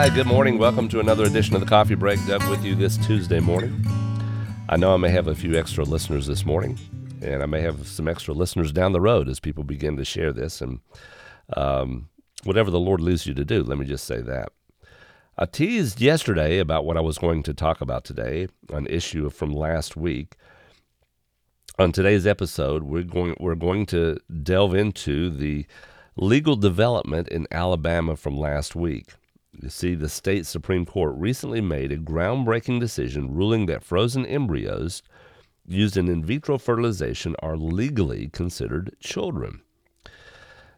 Hi, good morning. Welcome to another edition of the Coffee Break. Doug with you this Tuesday morning. I know I may have a few extra listeners this morning, and I may have some extra listeners down the road as people begin to share this. And whatever the Lord leads you to do, let me just say that. I teased yesterday about what I was going to talk about today, an issue from last week. On today's episode, we're going to delve into the legal development in Alabama from last week. You see, the state Supreme Court recently made a groundbreaking decision ruling that frozen embryos used in vitro fertilization are legally considered children.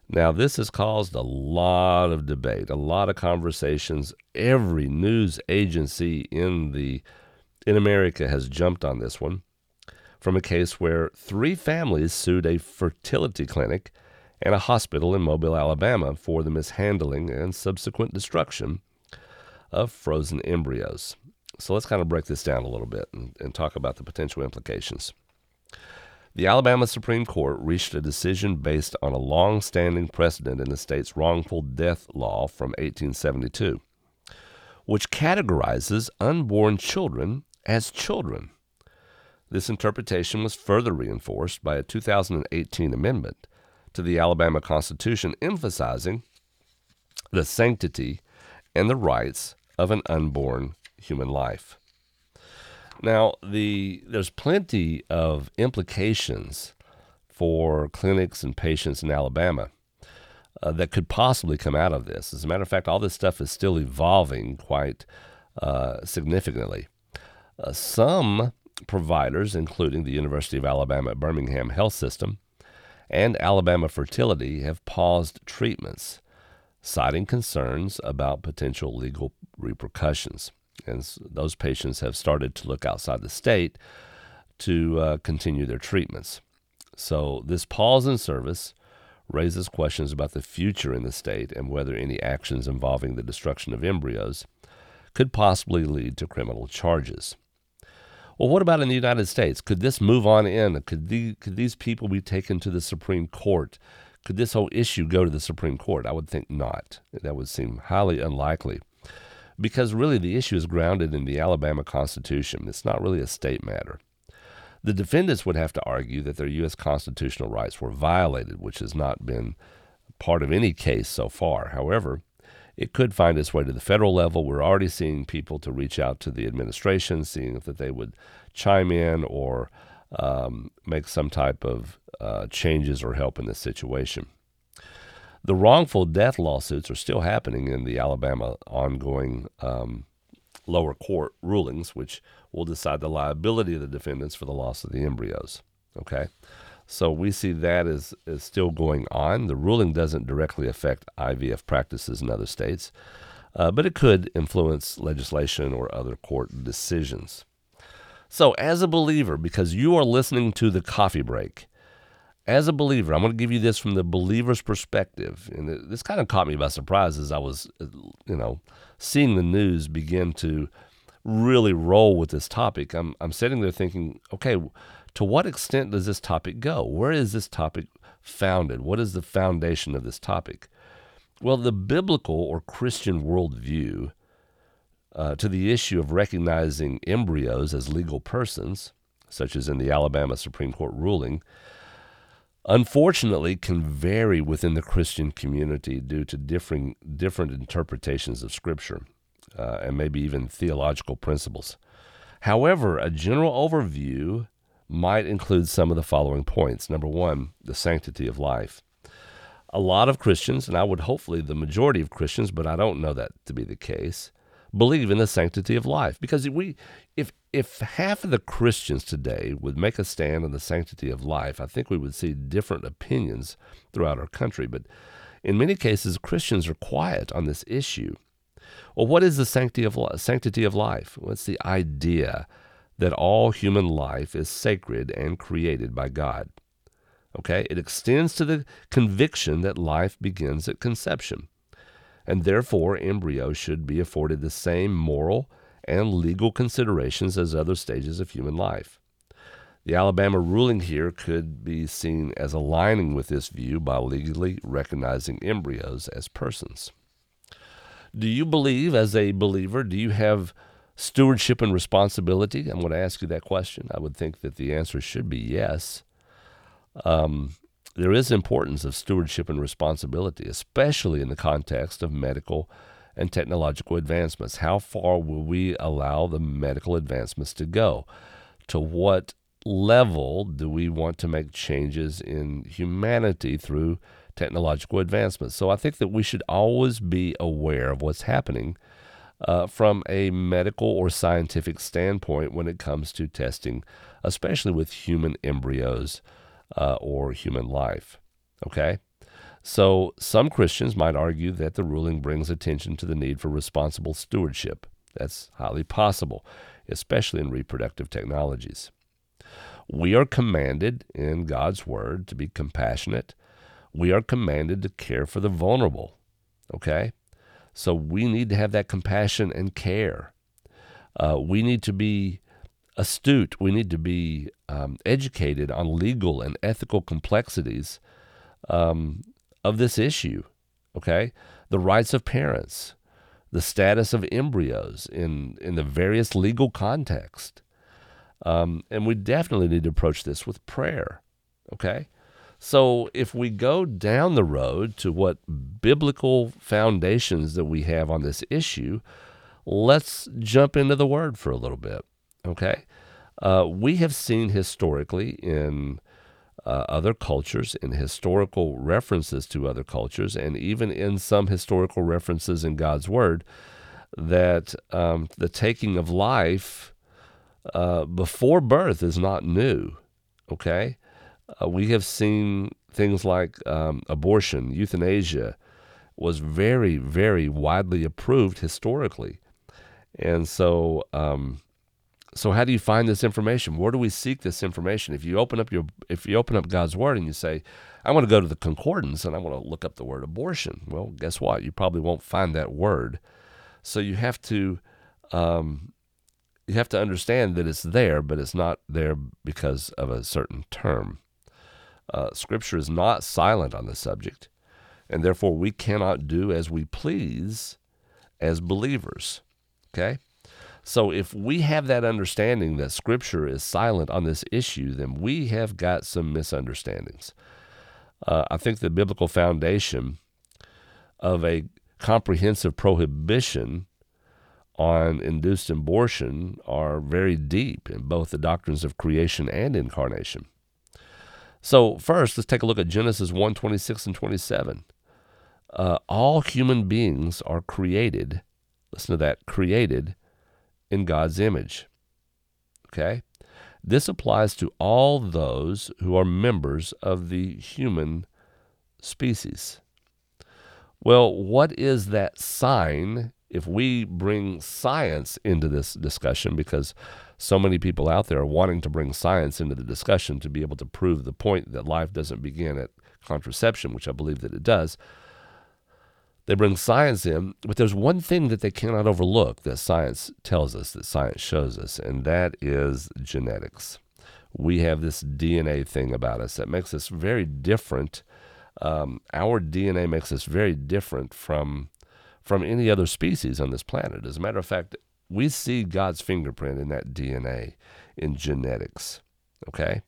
Now, this has caused a lot of debate, a lot of conversations. Every news agency in America has jumped on this one, from a case where three families sued a fertility clinic and a hospital in Mobile, Alabama, for the mishandling and subsequent destruction of frozen embryos. So let's kind of break this down a little bit and talk about the potential implications. The Alabama Supreme Court reached a decision based on a long-standing precedent in the state's wrongful death law from 1872, which categorizes unborn children as children. This interpretation was further reinforced by a 2018 amendment to the Alabama Constitution, emphasizing the sanctity and the rights of an unborn human life. Now, there's plenty of implications for clinics and patients in Alabama that could possibly come out of this. As a matter of fact, all this stuff is still evolving quite significantly. Some providers, including the University of Alabama Birmingham Health System and Alabama Fertility, have paused treatments, citing concerns about potential legal repercussions. And those patients have started to look outside the state to continue their treatments. So this pause in service raises questions about the future in the state and whether any actions involving the destruction of embryos could possibly lead to criminal charges. Well, what about in the United States? Could this move on in? Could these people be taken to the Supreme Court? Could this whole issue go to the Supreme Court? I would think not. That would seem highly unlikely, because really the issue is grounded in the Alabama Constitution. It's not really a state matter. The defendants would have to argue that their U.S. constitutional rights were violated, which has not been part of any case so far. However, it could find its way to the federal level. We're already seeing people to reach out to the administration, seeing if they would chime in or make some type of changes or help in this situation. The wrongful death lawsuits are still happening in the Alabama ongoing lower court rulings, which will decide the liability of the defendants for the loss of the embryos. Okay? So we see that is still going on. The ruling doesn't directly affect IVF practices in other states, but it could influence legislation or other court decisions. So as a believer, because you are listening to the Coffee Break, as a believer, I'm going to give you this from the believer's perspective. And this kind of caught me by surprise as I was, seeing the news begin to really roll with this topic. I'm sitting there thinking, okay, to what extent does this topic go? Where is this topic founded? What is the foundation of this topic? Well, the biblical or Christian worldview to the issue of recognizing embryos as legal persons, such as in the Alabama Supreme Court ruling, unfortunately can vary within the Christian community due to different interpretations of Scripture and maybe even theological principles. However, a general overview might include some of the following points. Number one, the sanctity of life. A lot of Christians, and I would hopefully the majority of Christians, but I don't know that to be the case, believe in the sanctity of life. Because if half of the Christians today would make a stand on the sanctity of life, I think we would see different opinions throughout our country. But in many cases, Christians are quiet on this issue. Well, what is the sanctity of life? What's the idea that all human life is sacred and created by God? Okay, it extends to the conviction that life begins at conception, and therefore embryos should be afforded the same moral and legal considerations as other stages of human life. The Alabama ruling here could be seen as aligning with this view by legally recognizing embryos as persons. Do you believe, as a believer, do you have stewardship and responsibility? I'm going to ask you that question. I would think that the answer should be yes. There is importance of stewardship and responsibility, especially in the context of medical and technological advancements. How far will we allow the medical advancements to go? To what level do we want to make changes in humanity through technological advancements? So I think that we should always be aware of what's happening from a medical or scientific standpoint when it comes to testing, especially with human embryos or human life, okay? So some Christians might argue that the ruling brings attention to the need for responsible stewardship. That's highly possible, especially in reproductive technologies. We are commanded in God's Word to be compassionate. We are commanded to care for the vulnerable, okay? So we need to have that compassion and care. We need to be astute. We need to be educated on legal and ethical complexities of this issue, okay? The rights of parents, the status of embryos in the various legal context. And we definitely need to approach this with prayer, okay? So if we go down the road to what biblical foundations that we have on this issue, let's jump into the Word for a little bit, okay? We have seen historically in other cultures, in historical references to other cultures, and even in some historical references in God's Word, that the taking of life before birth is not new, okay? We have seen things like abortion, euthanasia was very, very widely approved historically. And so so how do you find this information? Where do we seek this information? If you open up God's Word and you say, I want to go to the concordance and I want to look up the word abortion, well, guess what? You probably won't find that word. So you have to understand that it's there, but it's not there because of a certain term. Scripture is not silent on the subject, and therefore we cannot do as we please as believers, okay? So if we have that understanding that Scripture is silent on this issue, then we have got some misunderstandings. I think the biblical foundation of a comprehensive prohibition on induced abortion are very deep in both the doctrines of creation and incarnation. So first, let's take a look at Genesis 1:26 and 27. All human beings are created, listen to that, created in God's image, okay? This applies to all those who are members of the human species. Well, what is that sign? If we bring science into this discussion, because so many people out there are wanting to bring science into the discussion to be able to prove the point that life doesn't begin at contraception, which I believe that it does, they bring science in, but there's one thing that they cannot overlook that science tells us, that science shows us, and that is genetics. We have this DNA thing about us that makes us very different. Our DNA makes us very different from any other species on this planet. As a matter of fact, we see God's fingerprint in that DNA, in genetics, okay?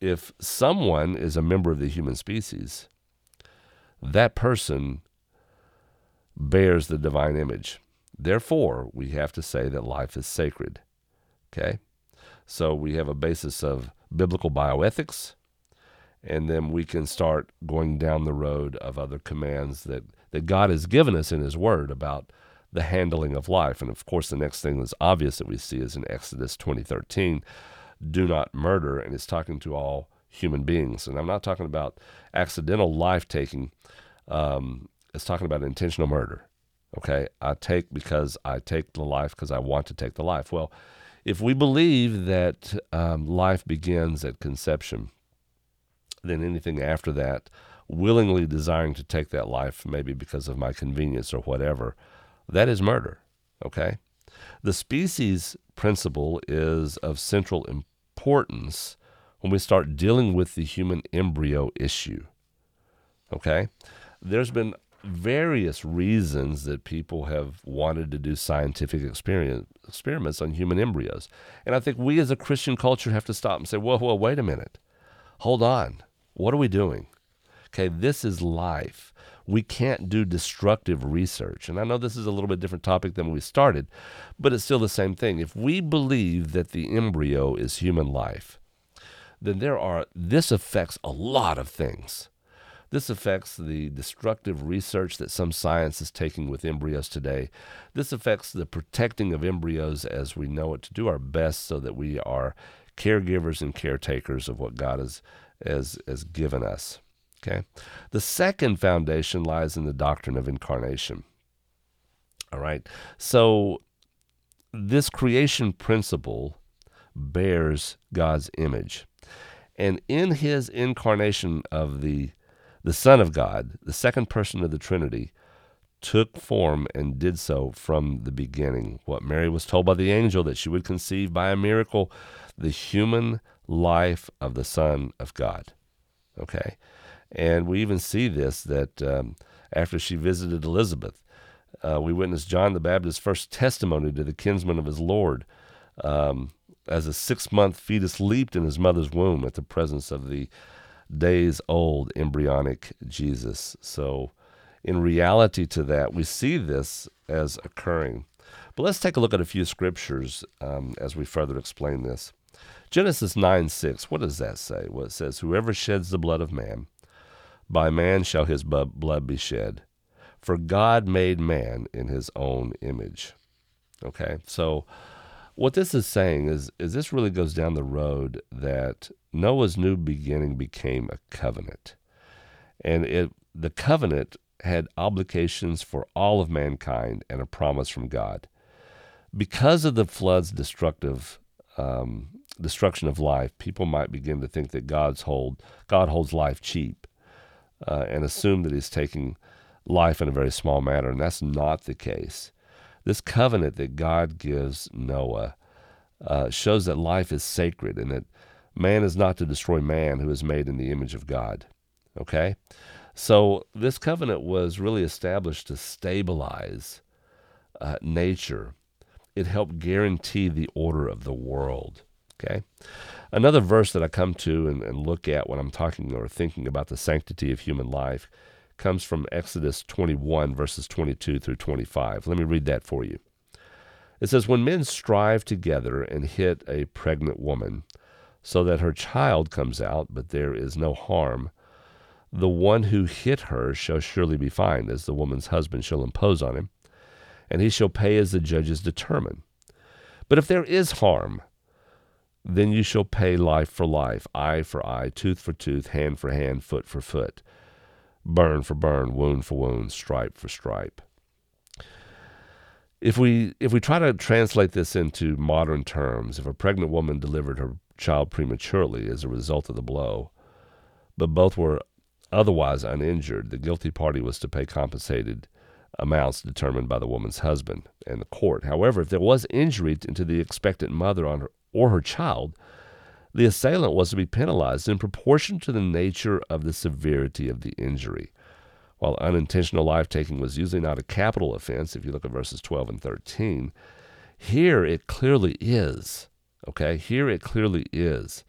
If someone is a member of the human species, that person bears the divine image. Therefore, we have to say that life is sacred, okay? So we have a basis of biblical bioethics, and then we can start going down the road of other commands that God has given us in His Word about the handling of life. And, of course, the next thing that's obvious that we see is in Exodus 20:13, do not murder, and it's talking to all human beings. And I'm not talking about accidental life-taking. It's talking about intentional murder, okay? I take the life because I want to take the life. Well, if we believe that life begins at conception, then anything after that, willingly desiring to take that life, maybe because of my convenience or whatever, that is murder, okay? The species principle is of central importance when we start dealing with the human embryo issue, okay? There's been various reasons that people have wanted to do scientific experiments on human embryos. And I think we as a Christian culture have to stop and say, whoa, wait a minute. Hold on. What are we doing? Okay, this is life. We can't do destructive research. And I know this is a little bit different topic than when we started, but it's still the same thing. If we believe that the embryo is human life, then this affects a lot of things. This affects the destructive research that some science is taking with embryos today. This affects the protecting of embryos as we know it, to do our best so that we are caregivers and caretakers of what God has given us. Okay? The second foundation lies in the doctrine of incarnation. All right? So this creation principle bears God's image. And in his incarnation of the Son of God, the second person of the Trinity, took form and did so from the beginning. What Mary was told by the angel that she would conceive by a miracle, the human life of the Son of God. Okay? And we even see this, that after she visited Elizabeth, we witness John the Baptist's first testimony to the kinsman of his Lord as a 6-month fetus leaped in his mother's womb at the presence of the days-old embryonic Jesus. So in reality to that, we see this as occurring. But let's take a look at a few scriptures as we further explain this. Genesis 9:6, what does that say? Well, it says, whoever sheds the blood of man, by man shall his blood be shed, for God made man in his own image. Okay, so what this is saying is this really goes down the road that Noah's new beginning became a covenant. And the covenant had obligations for all of mankind and a promise from God. Because of the flood's destruction of life, people might begin to think that God holds life cheap and assume that he's taking life in a very small manner, and that's not the case. This covenant that God gives Noah shows that life is sacred and that man is not to destroy man who is made in the image of God, okay? So this covenant was really established to stabilize nature. It helped guarantee the order of the world, okay? Another verse that I come to and look at when I'm talking or thinking about the sanctity of human life comes from Exodus 21, verses 22 through 25. Let me read that for you. It says, when men strive together and hit a pregnant woman so that her child comes out, but there is no harm, the one who hit her shall surely be fined, as the woman's husband shall impose on him, and he shall pay as the judges determine. But if there is harm, then you shall pay life for life, eye for eye, tooth for tooth, hand for hand, foot for foot. Burn for burn, wound for wound, stripe for stripe. If we try to translate this into modern terms, if a pregnant woman delivered her child prematurely as a result of the blow, but both were otherwise uninjured, the guilty party was to pay compensated amounts determined by the woman's husband and the court. However, if there was injury to the expectant mother or her child, the assailant was to be penalized in proportion to the nature of the severity of the injury. While unintentional life-taking was usually not a capital offense, if you look at verses 12 and 13, here it clearly is. Okay, here it clearly is.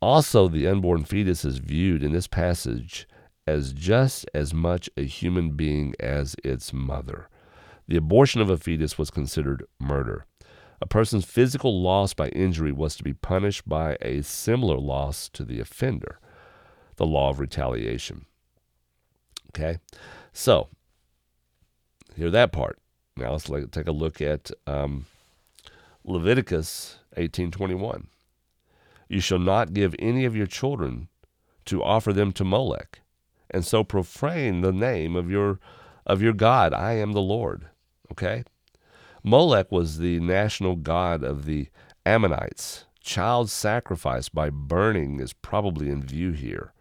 Also, the unborn fetus is viewed in this passage as just as much a human being as its mother. The abortion of a fetus was considered murder. A person's physical loss by injury was to be punished by a similar loss to the offender, the law of retaliation. Okay? So, hear that part. Now let's take a look at Leviticus 18:21. You shall not give any of your children to offer them to Molech, and so profane the name of your God. I am the Lord. Okay? Molech was the national god of the Ammonites. Child sacrifice by burning is probably in view here,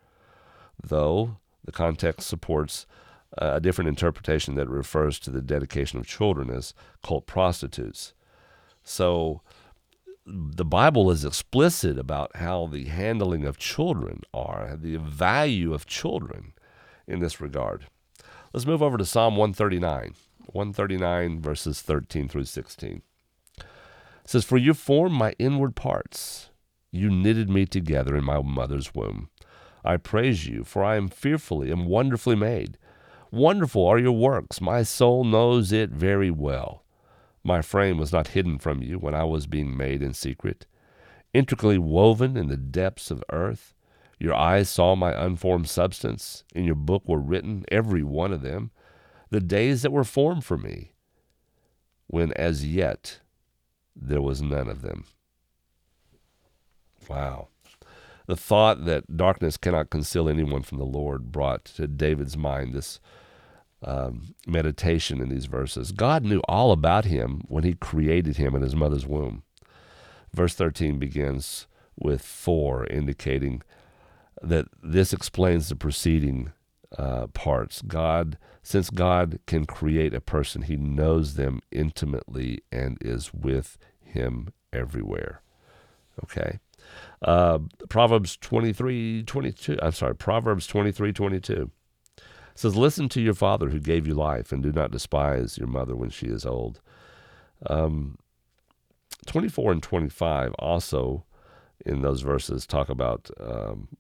though the context supports a different interpretation that refers to the dedication of children as cult prostitutes. So the Bible is explicit about how the handling of children are, the value of children in this regard. Let's move over to Psalm 139. 139 verses 13 through 16. It says, "For you formed my inward parts. You knitted me together in my mother's womb. I praise you, for I am fearfully and wonderfully made. Wonderful are your works. My soul knows it very well. My frame was not hidden from you when I was being made in secret. Intricately woven in the depths of earth, your eyes saw my unformed substance. In your book were written, every one of them, the days that were formed for me, when as yet there was none of them." Wow. The thought that darkness cannot conceal anyone from the Lord brought to David's mind this meditation in these verses. God knew all about him when he created him in his mother's womb. Verse 13 begins with 4, indicating that this explains the preceding parts. Since God can create a person, he knows them intimately and is with him everywhere. Okay. Proverbs 23:22 says, "Listen to your father who gave you life, and do not despise your mother when she is old." 24 and 25 also in those verses talk about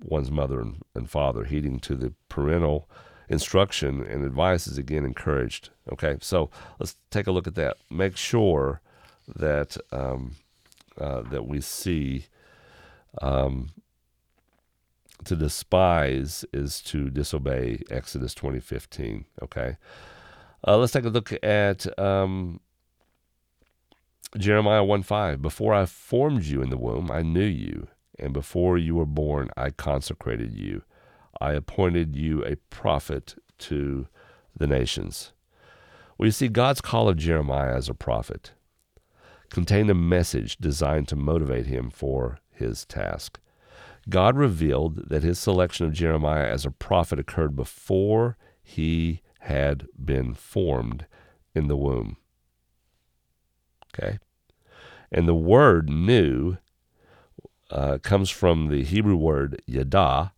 one's mother and father. Heeding to the parental instruction and advice is again encouraged. Okay, so let's take a look at that. Make sure that that we see to despise is to disobey, Exodus 20:15. Okay, let's take a look at Jeremiah 1:5. "Before I formed you in the womb, I knew you, and before you were born, I consecrated you. I appointed you a prophet to the nations." Well, you see, God's call of Jeremiah as a prophet contained a message designed to motivate him for his task. God revealed that his selection of Jeremiah as a prophet occurred before he had been formed in the womb. Okay? And the word "knew" comes from the Hebrew word yada,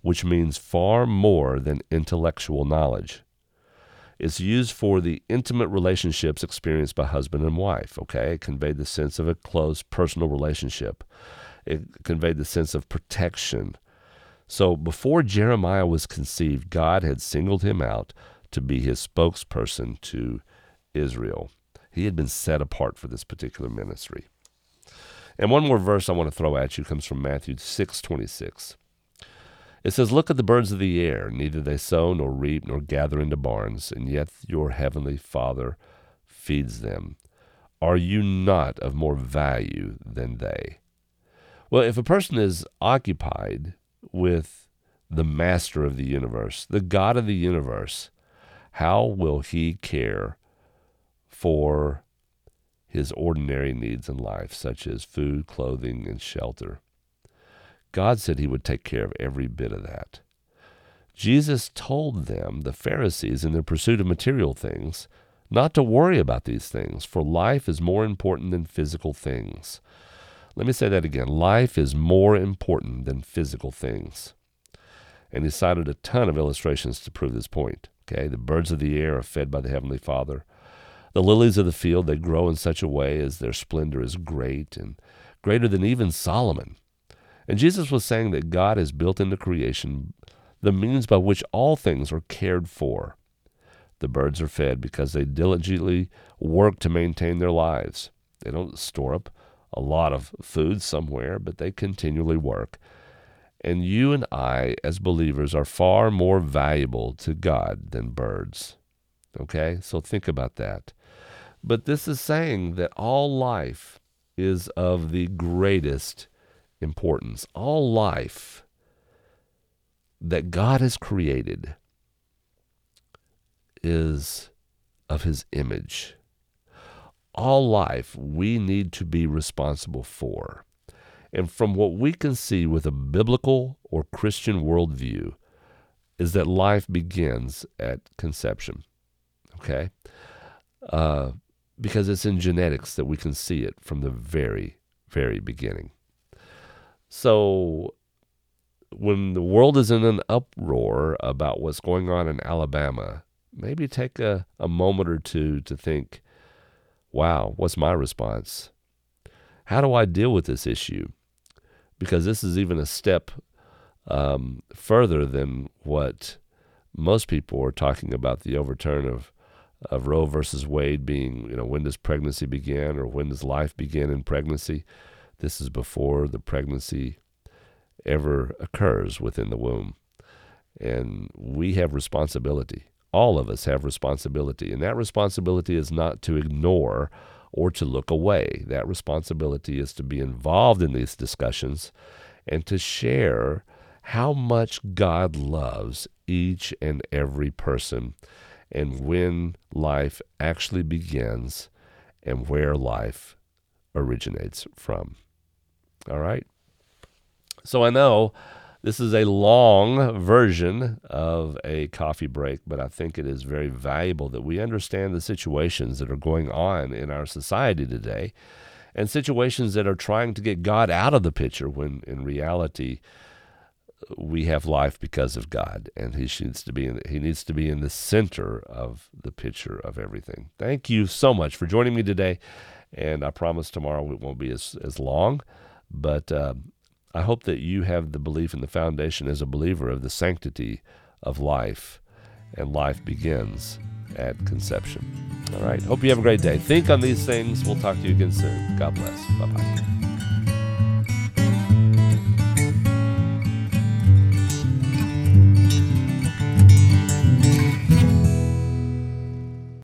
which means far more than intellectual knowledge. It's used for the intimate relationships experienced by husband and wife. Okay? It conveyed the sense of a close personal relationship. It conveyed the sense of protection. So before Jeremiah was conceived, God had singled him out to be his spokesperson to Israel. He had been set apart for this particular ministry. And one more verse I want to throw at you comes from Matthew 6:26. It says, "Look at the birds of the air, neither they sow nor reap nor gather into barns, and yet your heavenly Father feeds them. Are you not of more value than they?" Well, if a person is occupied with the master of the universe, the God of the universe, how will he care for his ordinary needs in life, such as food, clothing, and shelter? God said he would take care of every bit of that. Jesus told them, the Pharisees, in their pursuit of material things, not to worry about these things, for life is more important than physical things. Let me say that again. Life is more important than physical things. And he cited a ton of illustrations to prove this point. Okay, the birds of the air are fed by the Heavenly Father. The lilies of the field, they grow in such a way as their splendor is great and greater than even Solomon. And Jesus was saying that God has built into creation the means by which all things are cared for. The birds are fed because they diligently work to maintain their lives. They don't store up a lot of food somewhere, but they continually work. And you and I, as believers, are far more valuable to God than birds. Okay? So think about that. But this is saying that all life is of the greatest importance. All life that God has created is of his image. All life we need to be responsible for. And from what we can see with a biblical or Christian worldview is that life begins at conception, okay? Because it's in genetics that we can see it from the very, very beginning. So when the world is in an uproar about what's going on in Alabama, maybe take a moment or two to think, wow, what's my response? How do I deal with this issue? Because this is even a step further than what most people are talking about, the overturn of Roe versus Wade being, when does pregnancy begin or when does life begin in pregnancy? This is before the pregnancy ever occurs within the womb. And we have responsibility. All of us have responsibility. And that responsibility is not to ignore or to look away. That responsibility is to be involved in these discussions and to share how much God loves each and every person and when life actually begins and where life originates from. All right? So I know this is a long version of a coffee break, but I think it is very valuable that we understand the situations that are going on in our society today and situations that are trying to get God out of the picture when in reality we have life because of God, and he needs to be in the center of the picture of everything. Thank you so much for joining me today, and I promise tomorrow it won't be as long, but I hope that you have the belief and the foundation as a believer of the sanctity of life, and life begins at conception. All right, hope you have a great day. Think on these things. We'll talk to you again soon. God bless. Bye-bye.